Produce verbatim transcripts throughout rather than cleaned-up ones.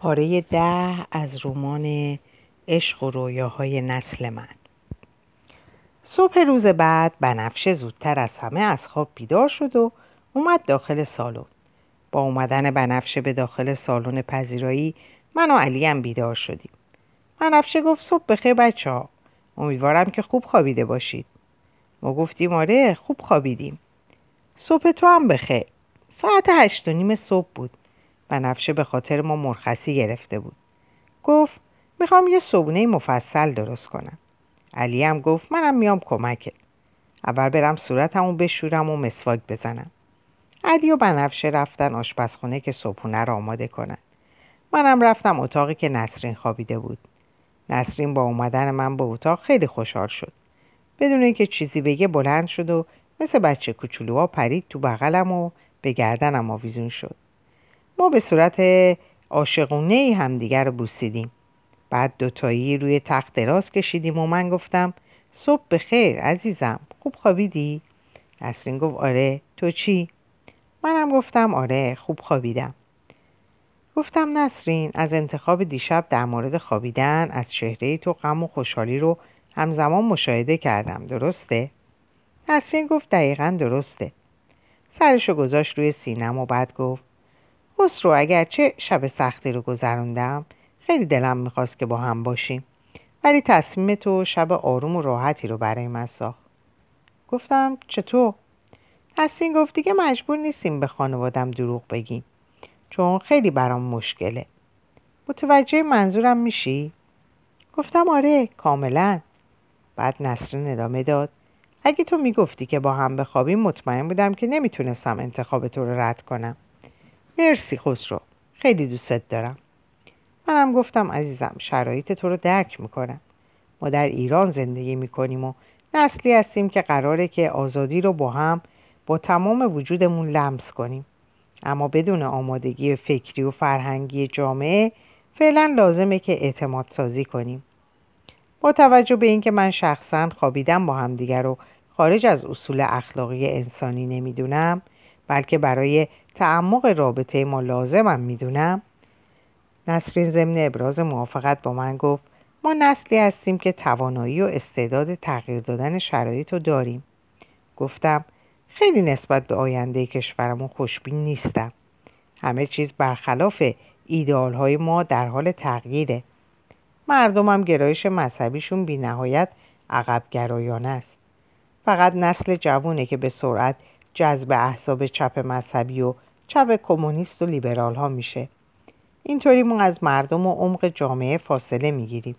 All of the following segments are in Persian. پاره ده از رمان عشق و رویاهای نسل من. صبح روز بعد بنفشه زودتر از همه از خواب بیدار شد و اومد داخل سالن. با اومدن بنفشه به داخل سالن پذیرایی من و علی هم بیدار شدیم. بنفشه گفت صبح بخیر بچه ها. امیدوارم که خوب خوابیده باشید. ما گفتیم آره خوب خوابیدیم. صبح تو هم بخیر. ساعت هشت و نیم صبح بود. بنفشه به خاطر ما مرخصی گرفته بود. گفت میخوام یه صبحونه مفصل درست کنم. علی هم گفت منم میام کمکت. اول برم صورتمو بشورم و مسواک بزنم. علی و بنفشه رفتن آشپزخونه که صبحونه را آماده کنن. منم رفتم اتاقی که نسرین خوابیده بود. نسرین با اومدن من به اتاق خیلی خوشحال شد. بدون اینکه چیزی بگه بلند شد و مثل بچه کوچولوها پرید تو بغلم و به گردنم آویزون شد. ما به صورت عاشقانه‌ای همدیگر رو بوسیدیم. بعد دوتایی روی تخت دراز کشیدیم و من گفتم صبح بخیر عزیزم، خوب خوابیدی؟ نسرین گفت آره، تو چی؟ منم گفتم آره، خوب خوابیدم. گفتم نسرین، از انتخاب دیشب در مورد خوابیدن از چهره تو غم و خوشحالی رو همزمان مشاهده کردم، درسته؟ نسرین گفت دقیقاً درسته. سرشو گذاشت روی سینم و بعد گفت خسرو، اگرچه شب سختی رو گذروندم، خیلی دلم میخواست که با هم باشیم، ولی تصمیم تو شب آروم و راحتی رو برای من ساخت. گفتم چطور؟ نسرین گفت دیگه مجبور نیستیم به خانوادم دروغ بگیم، چون خیلی برام مشکله. متوجه منظورم میشی؟ گفتم آره کاملا. بعد نسرین ادامه داد اگه تو میگفتی که با هم بخوابیم، مطمئن بودم که نمیتونستم انتخاب تو رو رد کنم. مرسی خسرو، خیلی دوستت دارم. منم گفتم عزیزم، شرایط تو رو درک میکنم. ما در ایران زندگی میکنیم و نسلی هستیم که قراره که آزادی رو با هم با تمام وجودمون لمس کنیم، اما بدون آمادگی فکری و فرهنگی جامعه فعلا لازمه که اعتماد سازی کنیم. با توجه به اینکه من شخصا خوابیدن با هم دیگر رو خارج از اصول اخلاقی انسانی نمیدونم، بلکه برای تعمق رابطه ما لازمم میدونم، نسرین ضمن ابراز موافقت با من گفت ما نسلی هستیم که توانایی و استعداد تغییر دادن شرایط رو داریم. گفتم خیلی نسبت به آینده کشورمون خوشبین نیستم. همه چیز برخلاف ایدئال‌های ما در حال تغییره. مردمم گرایش مذهبیشون بی نهایت عقب گرایانه است. فقط نسل جوونه که به سرعت جذب احزاب چپ مذهبی و چپ کمونیست و لیبرال ها میشه. اینطوری ما از مردم و عمق جامعه فاصله میگیریم،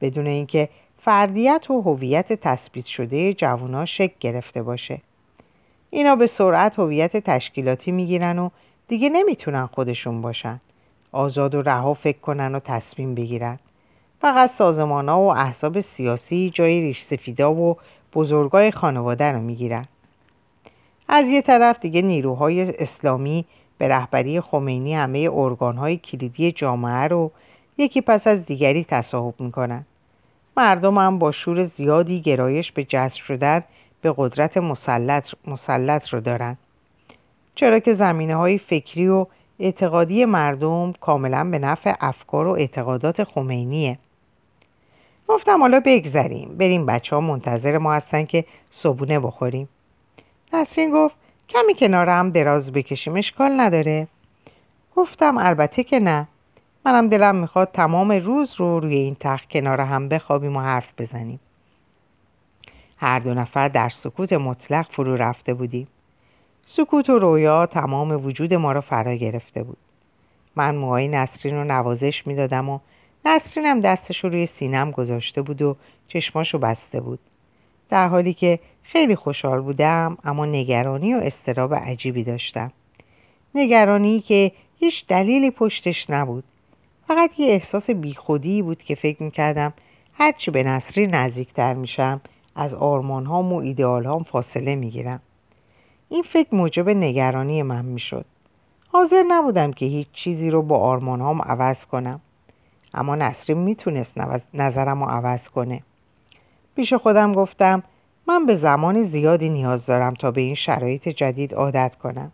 بدون اینکه فردیت و هویت تثبیت شده جوونا شکل گرفته باشه. اینا به سرعت هویت تشکیلاتی میگیرن و دیگه نمیتونن خودشون باشن، آزاد و رها فکر کنن و تصمیم بگیرن. فقط سازمان‌ها و احزاب سیاسی جای ریش سفیدا و بزرگای خانواده رو میگیرن. از یه طرف دیگه نیروهای اسلامی به رهبری خمینی همه ارگان‌های کلیدی جامعه رو یکی پس از دیگری تصاحب میکنن. مردم هم با شور زیادی گرایش به جذب شدن به قدرت مسلط, مسلط رو دارن، چرا که زمینه‌های فکری و اعتقادی مردم کاملا به نفع افکار و اعتقادات خمینیه. گفتم حالا بگذریم، بریم، بچه ها منتظر ما هستن که صبحونه بخوریم. نسرین گفت کمی کناره هم دراز بکشیم، اشکال نداره؟ گفتم البته که نه، منم دلم میخواد تمام روز رو روی این تخت کناره هم بخوابیم و حرف بزنیم. هر دو نفر در سکوت مطلق فرو رفته بودیم. سکوت و رویا تمام وجود ما را فرا گرفته بود. من موهای نسرین رو نوازش میدادم و نسرینم دستش رو روی سینم گذاشته بود و چشماشو بسته بود، در حالی که خیلی خوشحال بودم اما نگرانی و اضطراب عجیبی داشتم. نگرانی که هیچ دلیلی پشتش نبود، فقط یه احساس بیخودی بود که فکر میکردم هرچی به نسرین نزدیکتر میشم از آرمان‌هام و ایدئال‌هام فاصله میگیرم. این فکر موجب نگرانی من میشد. حاضر نبودم که هیچ چیزی رو با آرمان‌هام عوض کنم، اما نسرین میتونست نظرم رو عوض کنه. پیش خودم گفتم من به زمان زیادی نیاز دارم تا به این شرایط جدید عادت کنم.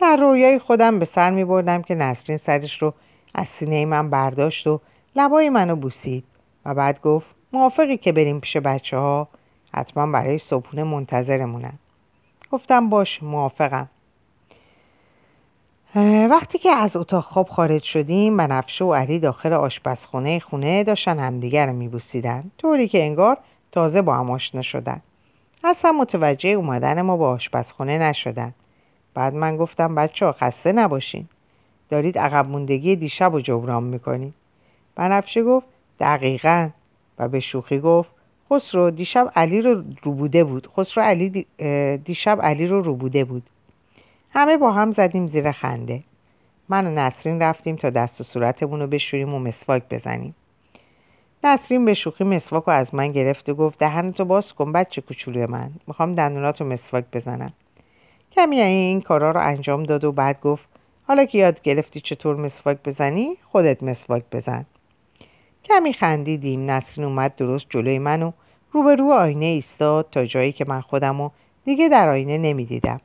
در رویای خودم به سر می بردم که نسرین سرش رو از سینه من برداشت و لبای منو بوسید و بعد گفت موافقی که بریم پیش بچه ها؟ حتما برای صبحونه منتظرمونن. گفتم باش، موافقم. وقتی که از اتاق خواب خارج شدیم، بنفشه و علی داخل آشپزخونه خونه داشتن همدیگر رو میبوسیدن، طوری که انگار تازه با هم آشنا شدن. اصلا متوجه اومدن ما با آشپزخونه نشدن. بعد من گفتم بچه ها خسته نباشین، دارید عقب موندگی دیشب رو جبران میکنید. بنفشه گفت دقیقاً و به شوخی گفت خسرو دیشب علی رو روبوده بود خسرو علی دی... دیشب علی رو روبوده بود. همه با هم زدیم زیر خنده. من و نسرین رفتیم تا دست و صورتمون رو بشوریم و مسواک بزنیم. نسرین به شوخی مسواک رو از من گرفت و گفت دهنتو باز کن بچه کوچولوی من، میخوام دندوناتو مسواک بزنم. کمی این کارا رو انجام داد و بعد گفت حالا که یاد گرفتی چطور مسواک بزنی خودت مسواک بزن. کمی خندیدیم. نسرین اومد درست جلوی من و روبروی آینه ایستاد تا جایی که من خودمو دیگه در آینه نمیدیدم.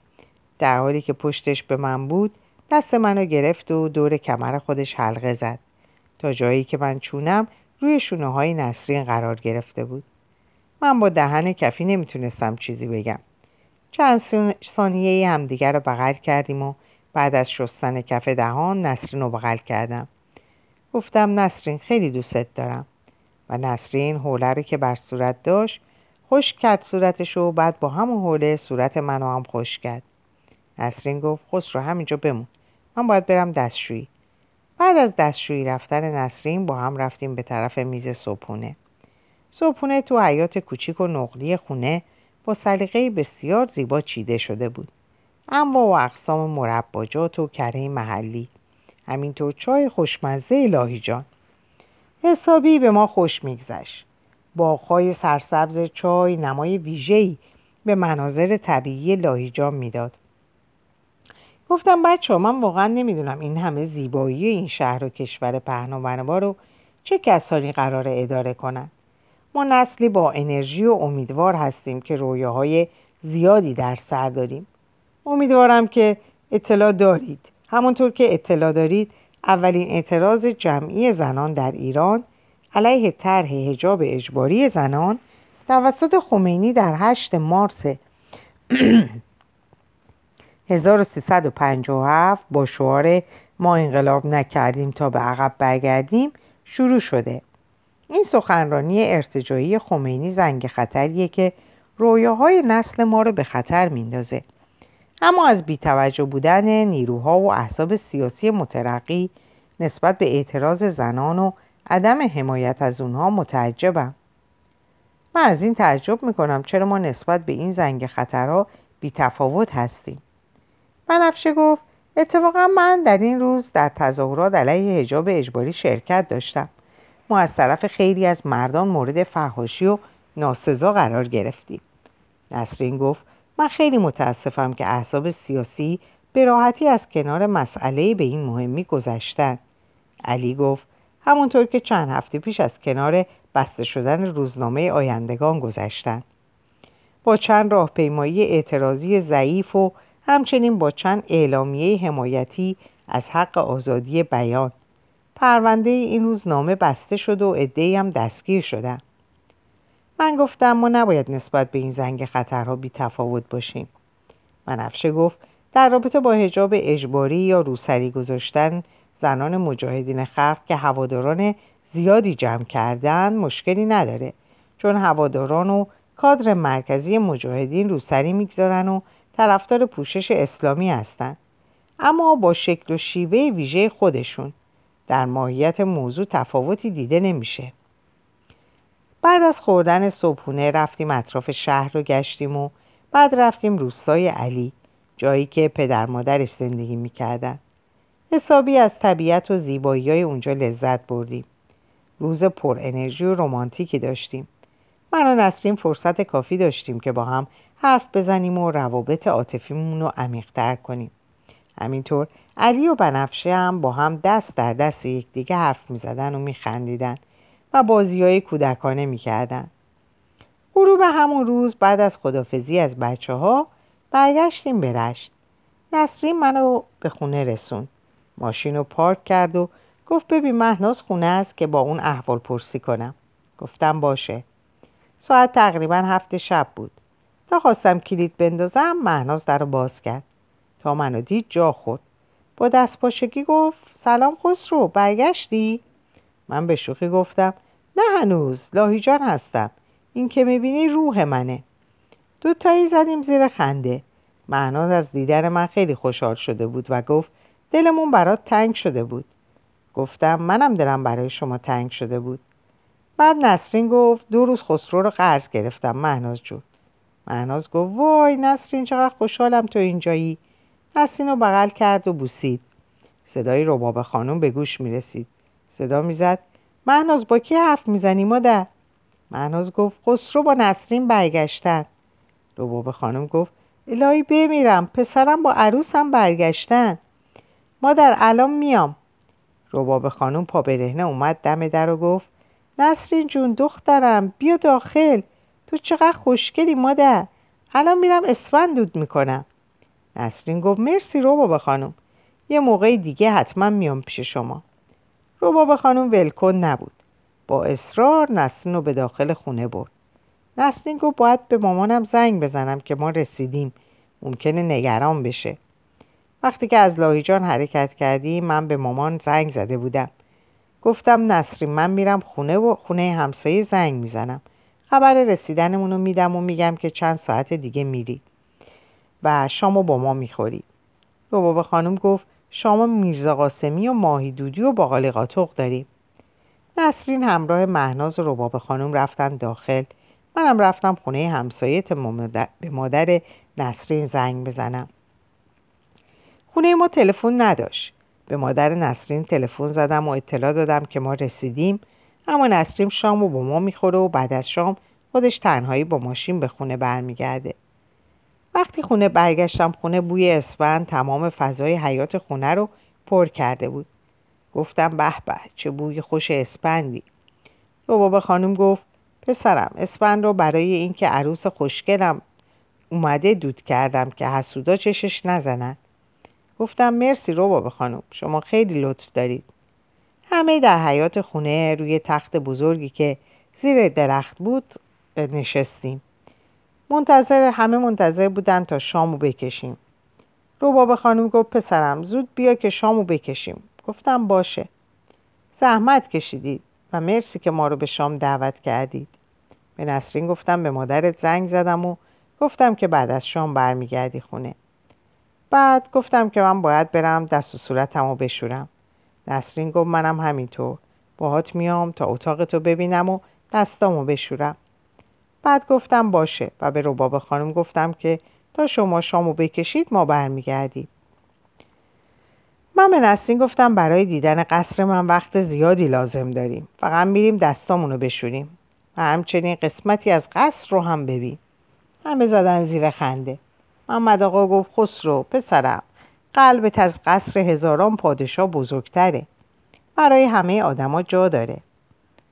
در حالی که پشتش به من بود دست منو گرفت و دور کمر خودش حلقه زد تا جایی که من چونم روی شونه های نسرین قرار گرفته بود. من با دهن کفی نمیتونستم چیزی بگم. چند ثانیه‌ای همدیگه رو بغل کردیم و بعد از شستن کف دهان نسرین رو بغل کردم. گفتم نسرین خیلی دوست دارم و نسرین حوله رو که بر صورت داشت خشک کرد صورتش و بعد با همون حوله صورت منو هم خشک کرد. نسرین گفت خسرو همینجا بمون، من باید برم دستشویی. بعد از دستشویی رفتن نسرین با هم رفتیم به طرف میز صبحونه. صبحونه تو حیاط کوچیک و نقلی خونه با سلیقه بسیار زیبا چیده شده بود. انواع و اقسام مرباجات و کره محلی، همینطور چای خوشمزه الهی جان. حسابی به ما خوش میگذشت. باغ‌های سرسبز چای نمای ویژه‌ای به مناظر طبیعی لاهیجان میداد. گفتم بچه ها من واقعا نمیدونم این همه زیبایی این شهر و کشور پهناورما رو چه کسانی قراره اداره کنن. ما نسلی با انرژی و امیدوار هستیم که رویاهای زیادی در سر داریم. امیدوارم که اطلاع دارید، همونطور که اطلاع دارید اولین اعتراض جمعی زنان در ایران علیه طرح حجاب اجباری زنان توسط خمینی در هشتم مارس هزار و سیصد و پنجاه و هفت با شعار ما انقلاب نکردیم تا به عقب برگردیم شروع شده. این سخنرانی ارتجاعی خمینی زنگ خطریه که رویاهای نسل ما رو به خطر میندازه. اما از بی‌توجه بودن نیروها و احزاب سیاسی مترقی نسبت به اعتراض زنان و عدم حمایت از اونها متعجبم. من از این تعجب میکنم چرا ما نسبت به این زنگ خطرها بی‌تفاوت هستیم. بنفشه گفت اتفاقا من در این روز در تظاهرات علیه حجاب اجباری شرکت داشتم. ما از طرف خیلی از مردان مورد فحاشی و ناسزا قرار گرفتیم. نسرین گفت من خیلی متاسفم که احزاب سیاسی به راحتی از کنار مسئله به این مهمی گذشتن. علی گفت همونطور که چند هفته پیش از کنار بسته شدن روزنامه آیندگان گذشتن. با چند راهپیمایی اعتراضی ضعیف و همچنین با چند اعلامیه حمایتی از حق آزادی بیان پرونده این روزنامه بسته شد و عده‌ای هم دستگیر شدن. من گفتم ما نباید نسبت به این زنگ خطرها بی تفاوت باشیم. بنفشه گفت در رابطه با حجاب اجباری یا روسری گذاشتن زنان مجاهدین خلق که هواداران زیادی جمع کردن مشکلی نداره، چون هواداران و کادر مرکزی مجاهدین روسری میگذارن و طرفدار پوشش اسلامی هستند، اما با شکل و شیوه ویژه خودشون در ماهیت موضوع تفاوتی دیده نمیشه. بعد از خوردن صبحونه رفتیم اطراف شهر رو گشتیم و بعد رفتیم روستای علی، جایی که پدر مادرش زندگی میکردن. حسابی از طبیعت و زیبایی‌های اونجا لذت بردیم. روز پر انرژی و رمانتیکی داشتیم. من و نسرین فرصت کافی داشتیم که با هم حرف بزنیم و روابط عاطفیمون رو عمیق‌تر کنیم. همینطور علی و بنفشه هم با هم دست در دست یکدیگه حرف می‌زدن و می‌خندیدن و بازی‌های کودکانه می‌کردن. غروب همون روز بعد از خدافزی از بچه‌ها برگشتیم به رشت. نسرین منو به خونه رسوند. ماشین رو پارک کرد و گفت ببین مهناز خونه است که با اون احوال پرسی کنم. گفتم باشه. ساعت تقریبا هفت شب بود. تا خواستم کلید بندازم مهناز در رو باز کرد. تا منو دید جا خورد. با دست پاشگی گفت سلام خسرو، برگشتی؟ من به شوخی گفتم نه هنوز، لاهیجان هستم. این که میبینی روح منه. دوتایی زدیم زیر خنده. مهناز از دیدن من خیلی خوشحال شده بود و گفت دلمون برات تنگ شده بود. گفتم منم دلم برای شما تنگ شده بود. بعد نسرین گفت دو روز خسرو رو قرض گرفتم مهناز جون. مهناز گفت وای نسرین چقدر خوشحالم تو اینجایی. نسرین رو بغل کرد و بوسید. صدای رباب خانم به گوش می رسید. صدا می زد مهناز با کی حرف می زنی مادر؟ مهناز گفت خسرو با نسرین برگشتن. رباب خانم گفت الهی بمیرم، پسرم با عروسم برگشتن. مادر الان میام. رباب خانم پا برهنه اومد دم در و گفت نسرین جون دخترم بیا داخل، تو چقدر خوشگلی مادر، الان میرم اسفند دود میکنم. نسرین گفت مرسی رباب خانم، یه موقع دیگه حتما میام پیش شما. رباب خانم ولکن نبود. با اصرار نسرین رو به داخل خونه برد. نسرین گفت باید به مامانم زنگ بزنم که ما رسیدیم، ممکنه نگران بشه. وقتی که از لاهیجان حرکت کردیم من به مامان زنگ زده بودم. گفتم نسرین من میرم خونه و خونه همسایه زنگ میزنم، خبر رسیدنمون رو میدم و میگم که چند ساعت دیگه میری و شامو با ما میخوری. رباب خانم گفت شام میرزا قاسمی و ماهی دودی و باقالی قاتق داریم. نسرین همراه مهناز و رباب خانم رفتن داخل. منم رفتم خونه همسایه به مادر نسرین زنگ بزنم. خونه ما تلفن نداشت. به مادر نسرین تلفن زدم و اطلاع دادم که ما رسیدیم، اما نسرین شامو با ما میخوره و بعد از شام خودش تنهایی با ماشین به خونه برمیگرده. وقتی خونه برگشتم خونه بوی اسفند تمام فضای حیاط خونه رو پر کرده بود. گفتم به به چه بوی خوش اسفندی. رباب خانم گفت پسرم اسفند رو برای اینکه عروس خوشگلم اومده دود کردم که حسودا چشش نزنن. گفتم مرسی رباب خانم، شما خیلی لطف دارید. همه در حیاط خونه روی تخت بزرگی که زیر درخت بود نشستیم. منتظر همه منتظر بودن تا شامو بکشیم. رباب خانم گفت پسرم زود بیا که شامو بکشیم. گفتم باشه. زحمت کشیدید و مرسی که ما رو به شام دعوت کردید. به نسرین گفتم به مادرت زنگ زدم و گفتم که بعد از شام برمیگردی خونه. بعد گفتم که من باید برم دست و صورتمو بشورم. نسرین گفت منم همینطور، باهات میام تا اتاقتو ببینم و دستامو بشورم. بعد گفتم باشه و به رباب خانم گفتم که تا شما شامو بکشید ما برمیگردیم. من به نسرین گفتم برای دیدن قصر من وقت زیادی لازم داریم، فقط میریم دستامونو بشوریم و همچنین قسمتی از قصر رو هم ببین. همه زدن زیر خنده. محمد آقا گفت خسرو پسرم قلبت از قصر هزاران پادشاه بزرگتره، برای همه آدما جا داره.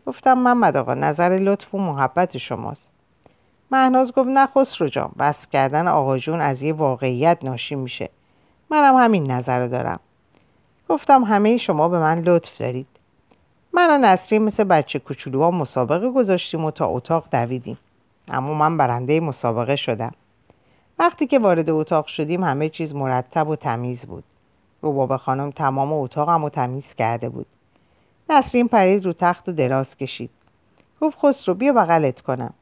گفتم محمد آقا نظر لطف و محبت شماست. مهناز گفت نه خسرو جان، بس کردن آقا جون از یه واقعیت ناشی میشه، منم همین نظر دارم. گفتم همه شما به من لطف دارید. من و نسرین مثل بچه کوچولوها مسابقه گذاشتیم و تا اتاق دویدیم، اما من برنده مسابقه شدم. وقتی که وارد اتاق شدیم همه چیز مرتب و تمیز بود. رباب خانم تمام اتاقم رو تمیز کرده بود. نسرین پرید رو تخت و دراز کشید. گفت خسرو بیا بغلت کنم.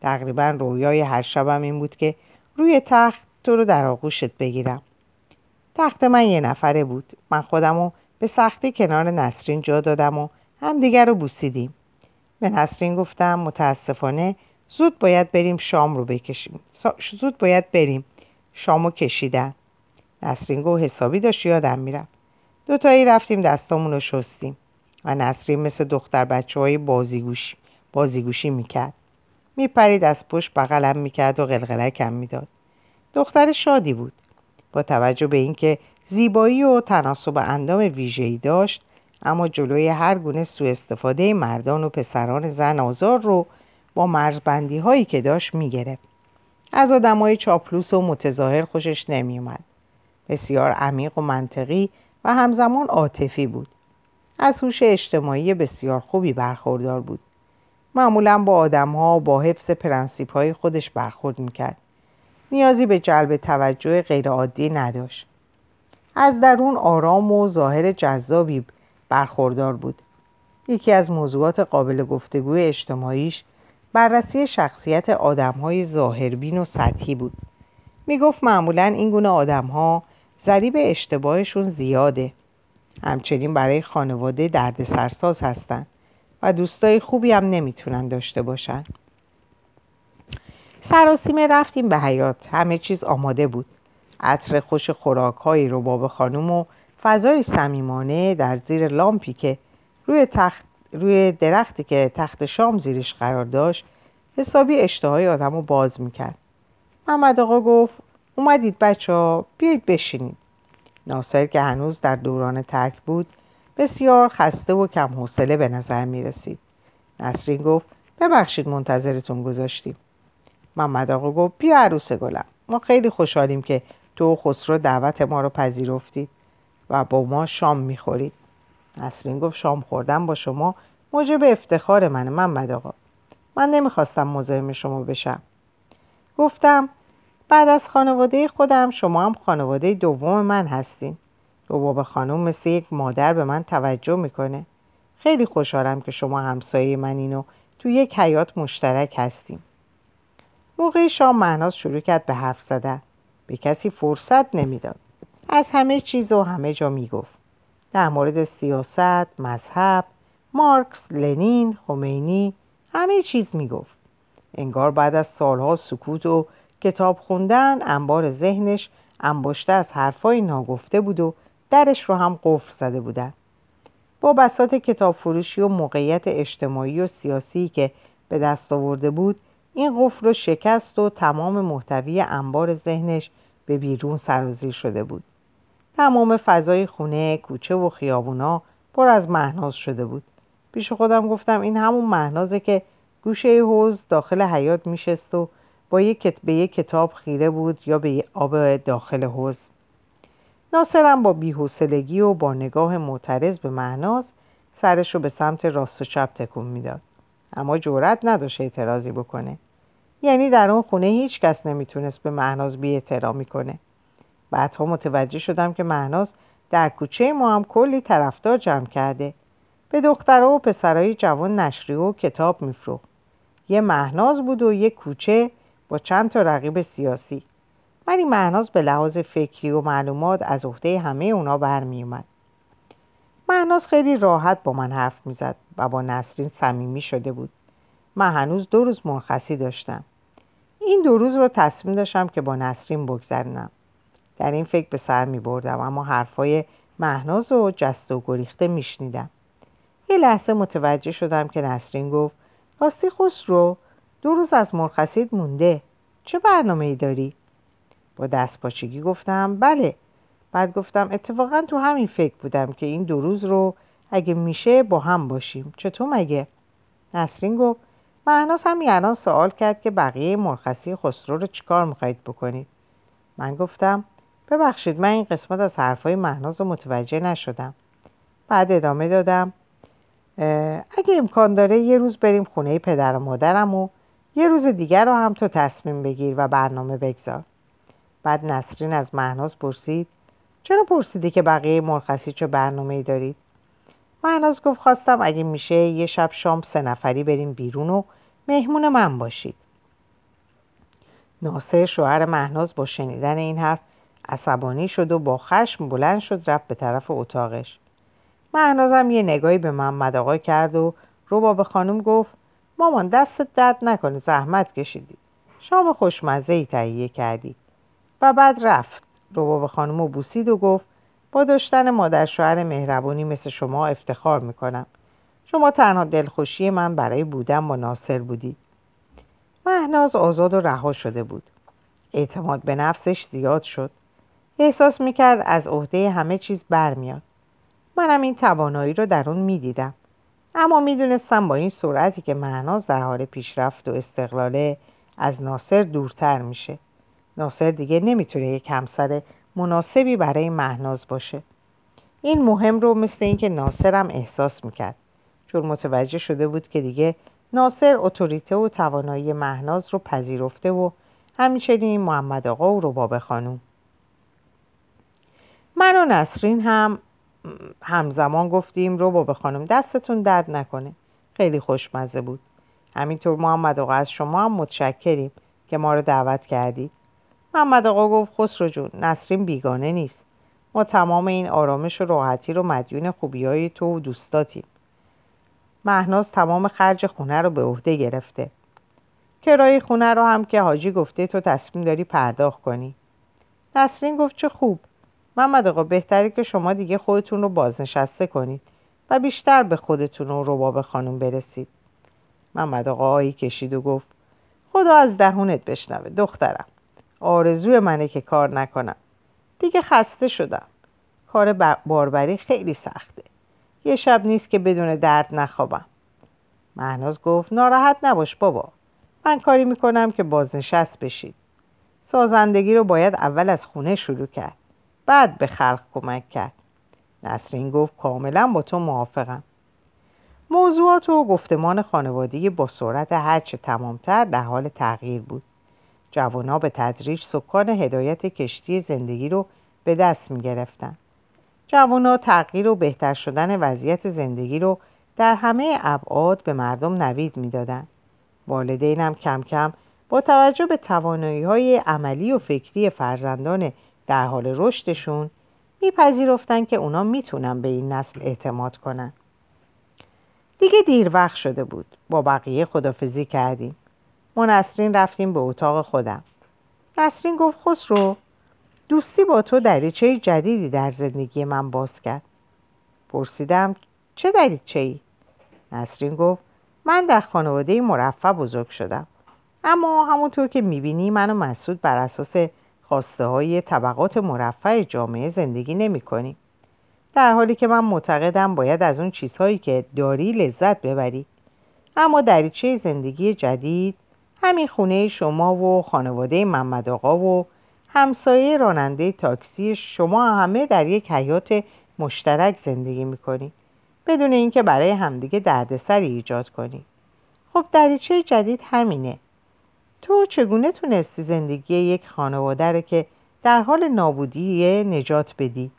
تقریبا رویای هر شبم این بود که روی تخت تو رو در آغوشت بگیرم. تخت من یه نفره بود. من خودم رو به سختی کنار نسرین جا دادم و همدیگر رو بوسیدیم. به نسرین گفتم متاسفانه زود باید بریم شام رو بکشیم. زود باید بریم. شامو کشیدن. نسرین گفت حسابی داشت یادم میرم. دوتایی رفتیم دستامون رو شستیم و نسرین مثل دختر بچه های بازیگوشی, بازیگوشی میکرد. میپرید از پشت بغلم میکرد و قلقلکم میداد. دختر شادی بود. با توجه به اینکه زیبایی و تناسب اندام ویژه‌ای داشت، اما جلوی هر گونه سوء استفاده مردان و پسران زن آزار رو با مرزبندی هایی که داشت میگرفت. از آدم های چاپلوس و متظاهر خوشش نمی اومد. بسیار عمیق و منطقی و همزمان عاطفی بود. از هوش اجتماعی بسیار خوبی برخوردار بود. معمولاً با آدم‌ها با حفظ پرنسیپ‌های خودش برخورد می‌کرد. نیازی به جلب توجه غیرعادی نداشت. از درون آرام و ظاهر جذابی برخوردار بود. یکی از موضوعات قابل گفتگوی اجتماعیش بررسی شخصیت آدم‌های ظاهربین و سطحی بود. میگفت معمولاً این گونه آدم‌ها ضریب اشتباهشون زیاده. همچنین برای خانواده دردسرساز هستند و دوستای خوبی هم نمیتونن داشته باشن. سراسیمه رفتیم به حیاط. همه چیز آماده بود. عطر خوش خوراک‌های رباب خانم و فضای صمیمانه در زیر لامپی که روی تخت روی درختی که تخت شام زیرش قرار داشت حسابی اشتهای آدمو باز میکرد. محمد آقا گفت اومدید بچه‌ها، بیایید بشینید. ناصر که هنوز در دوران ترک بود بسیار خسته و کم حوصله به نظر می رسید. نسرین گفت ببخشید منتظرتون گذاشتیم. محمد آقا گفت بیا عروس گلم، ما خیلی خوشحالیم که تو خسرو دعوت ما رو پذیرفتید و با ما شام می خورید. نسرین گفت شام خوردن با شما موجب افتخار منه محمد آقا. من نمی خواستم مزاحم شما بشم. گفتم بعد از خانواده خودم شما هم خانواده دوم من هستین. رباب خانم مثل یک مادر به من توجه میکنه. خیلی خوشحالم که شما همسایه منین و تو یک حیات مشترک هستیم. موقع شام مهناز شروع کرد به حرف زدن. به کسی فرصت نمیداد. از همه چیز و همه جا میگفت. در مورد سیاست، مذهب، مارکس، لنین، خمینی، همه چیز میگفت. انگار بعد از سالها سکوت و کتاب خوندن انبار ذهنش انباشته از حرفای ناگفته بود و درش رو هم قفل زده بودن. با بساط کتاب فروشی و موقعیت اجتماعی و سیاسی که به دست آورده بود این قفل رو شکست و تمام محتوی انبار ذهنش به بیرون سرازیر شده بود. تمام فضای خونه، کوچه و خیابونا پر از مهناز شده بود. پیش خودم گفتم این همون مهنازه که گوشه حوض داخل حیاط میشست و با یک به یک کتاب خیره بود یا به آب داخل حوض. ناصرم با بی‌حوصلگی و با نگاه معترض به مهناز سرش رو به سمت راست و چپ تکون میداد، اما جرأت نداشت اعتراضی بکنه. یعنی در اون خونه هیچ کس نمیتونست به مهناز بی‌احترامی کنه. بعدها متوجه شدم که مهناز در کوچه ما هم کلی طرفدار جمع کرده. به دخترها و پسرای جوان نشریه و کتاب میفروخت. یه مهناز بود و یه کوچه با چند تا رقیب سیاسی. ولی مهناز به لحاظ فکری و معلومات از عهده همه اونا برمی اومد. مهناز خیلی راحت با من حرف می زد و با نسرین صمیمی شده بود. من هنوز دو روز مرخصی داشتم. این دو روز رو تصمیم داشتم که با نسرین بگذرونم. در این فکر به سر می بردم، اما حرفای مهناز رو جست و گریخته می شنیدم. یه لحظه متوجه شدم که نسرین گفت راستی خسرو، دو روز از مرخصیت مونده، چه برنامه‌ای داری؟ با دستپاچگی گفتم بله. بعد گفتم اتفاقا تو همین فکر بودم که این دو روز رو اگه میشه با هم باشیم. چطور مگه؟ نسرین گفت مهناز همین الان سوال کرد که بقیه مرخصی خسرو رو چیکار می‌خواید بکنید. من گفتم ببخشید من این قسمت از حرفای مهناز رو متوجه نشدم. بعد ادامه دادم اگه امکان داره یه روز بریم خونه پدر و مادرم و یه روز دیگر رو هم تو تصمیم بگیر و برنامه بگذار. بعد نسرین از مهناز پرسید چرا پرسیدی که بقیه مرخصی چه برنامه‌ای دارید؟ مهناز گفت خواستم اگه میشه یه شب شام سه نفری بریم بیرون و مهمون من باشید. ناصر شوهر مهناز با شنیدن این حرف عصبانی شد و با خشم بلند شد رفت به طرف اتاقش. مهناز هم یه نگاهی به محمد آقا کرد و رباب خانم گفت مامان دستت درد نکنه، زحمت کشیدی، شام خوشمزه ای تهیه کردی. و بعد رفت رباب خانمو بوسید و گفت با داشتن مادر شوهر مهربونی مثل شما افتخار میکنم. شما تنها دلخوشی من برای بودن با ناصر بودی. مهناز آزاد و رها شده بود. اعتماد به نفسش زیاد شد. احساس میکرد از عهده همه چیز برمیاد. منم این توانایی رو در اون میدیدم، اما میدونستم با این سرعتی که مهناز در حال پیشرفت و استقلاله از ناصر دورتر میشه. ناصر دیگه نمیتونه یک همسر مناسبی برای مهناز باشه. این مهم رو مثل اینکه ناصر هم احساس میکرد، چون متوجه شده بود که دیگه ناصر اتوریته و توانایی مهناز رو پذیرفته و همچنین محمد آقا و رباب خانوم. من و نسرین هم همزمان گفتیم رباب خانوم دستتون درد نکنه، خیلی خوشمزه بود. همینطور محمد آقا از شما هم متشکریم که ما رو دعوت کردید. محمد آقا گفت خسرو جون، نسرین بیگانه نیست. ما تمام این آرامش و راحتی رو مدیون خوبیای تو و دوستاتیم. مهناز تمام خرج خونه رو به عهده گرفته. کرایه خونه رو هم که حاجی گفته تو تصمیم داری پرداخت کنی. نسرین گفت چه خوب. محمد آقا بهتره که شما دیگه خودتون رو بازنشسته کنید و بیشتر به خودتون و رباب خانم برسید. محمد آقا آهی کشید و گفت خدا از دهونت بشنوه دخترم. آرزوی منه که کار نکنم. دیگه خسته شدم. کار باربری خیلی سخته. یه شب نیست که بدون درد نخوابم. مهناز گفت ناراحت نباش بابا. من کاری میکنم که بازنشست بشید. سازندگی رو باید اول از خونه شروع کرد. بعد به خلق کمک کرد. نسرین گفت کاملا با تو موافقم. موضوعات و گفتمان خانوادگی با سرعت هرچه تمامتر در حال تغییر بود. جوانا به تدریج سکان هدایت کشتی زندگی رو به دست می گرفتن. جوانا تغییر و بهتر شدن وضعیت زندگی رو در همه ابعاد به مردم نوید می دادن. والدینم کم کم با توجه به توانایی های عملی و فکری فرزندان در حال رشدشون می پذیرفتن که اونا می تونن به این نسل اعتماد کنن. دیگه دیر وقت شده بود. با بقیه خدافزی کردیم. ما نسرین رفتیم به اتاق خودم. نسرین گفت خسرو، دوستی با تو دریچه جدیدی در زندگی من باز کرد. پرسیدم چه دریچه‌ای؟ نسرین گفت من در خانواده مرفه بزرگ شدم، اما همونطور که میبینی من و مسعود بر اساس خواسته های طبقات مرفه جامعه زندگی نمی کنیم، در حالی که من معتقدم باید از اون چیزهایی که داری لذت ببری. اما دریچه زندگی جدید همین خونه شما و خانواده محمد آقا و همسایه راننده تاکسی شما، همه در یک حیات مشترک زندگی میکنی بدون اینکه برای همدیگه دردسری ایجاد کنی. خب دریچه جدید همینه. تو چگونه تونستی زندگی یک خانواده رو که در حال نابودیه نجات بدی؟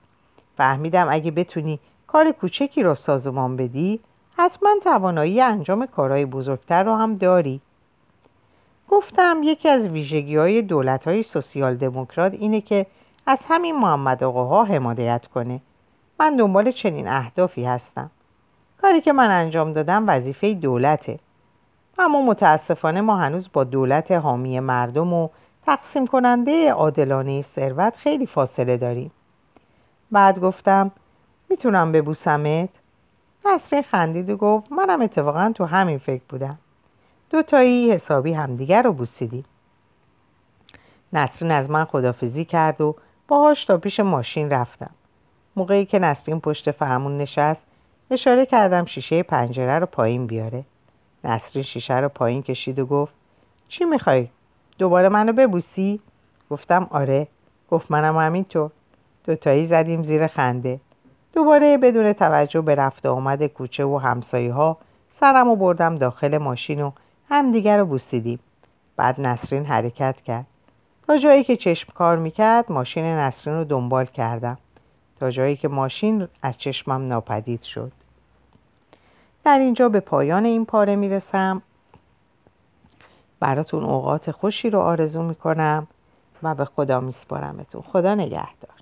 فهمیدم اگه بتونی کار کوچکی رو سازمان بدی، حتما توانایی انجام کارهای بزرگتر رو هم داری. گفتم یکی از ویژگی‌های دولت‌های سوسیال دموکرات اینه که از همین محمد آقاها حمایت کنه. من دنبال چنین اهدافی هستم. کاری که من انجام دادم وظیفه دولته، اما متاسفانه ما هنوز با دولت حامی مردم و تقسیم کننده عادلانه ثروت خیلی فاصله داریم. بعد گفتم میتونم ببوسمت؟ نسرین خندید و گفت منم اتفاقا تو همین فکر بودم. دوتایی حسابی همدیگر رو بوسیدیم. نسرین از من خدافزی کرد و باهاش تا پیش ماشین رفتم. موقعی که نسرین پشت فرمون نشست، اشاره کردم شیشه پنجره رو پایین بیاره. نسرین شیشه رو پایین کشید و گفت چی میخوای؟ دوباره منو ببوسی؟ گفتم آره. گفت منم همینطور. دوتایی زدیم زیر خنده. دوباره بدون توجه به رفت آمد کوچه و همسایه‌ها سرم رو بردم داخل ماشین و هم دیگر رو بوسیدیم. بعد نسرین حرکت کرد. تا جایی که چشم کار میکرد ماشین نسرین رو دنبال کردم، تا جایی که ماشین از چشمم ناپدید شد. در اینجا به پایان این پاره میرسم. براتون اوقات خوشی رو آرزو میکنم و به خدا میسپارمتون. خدا نگهدار.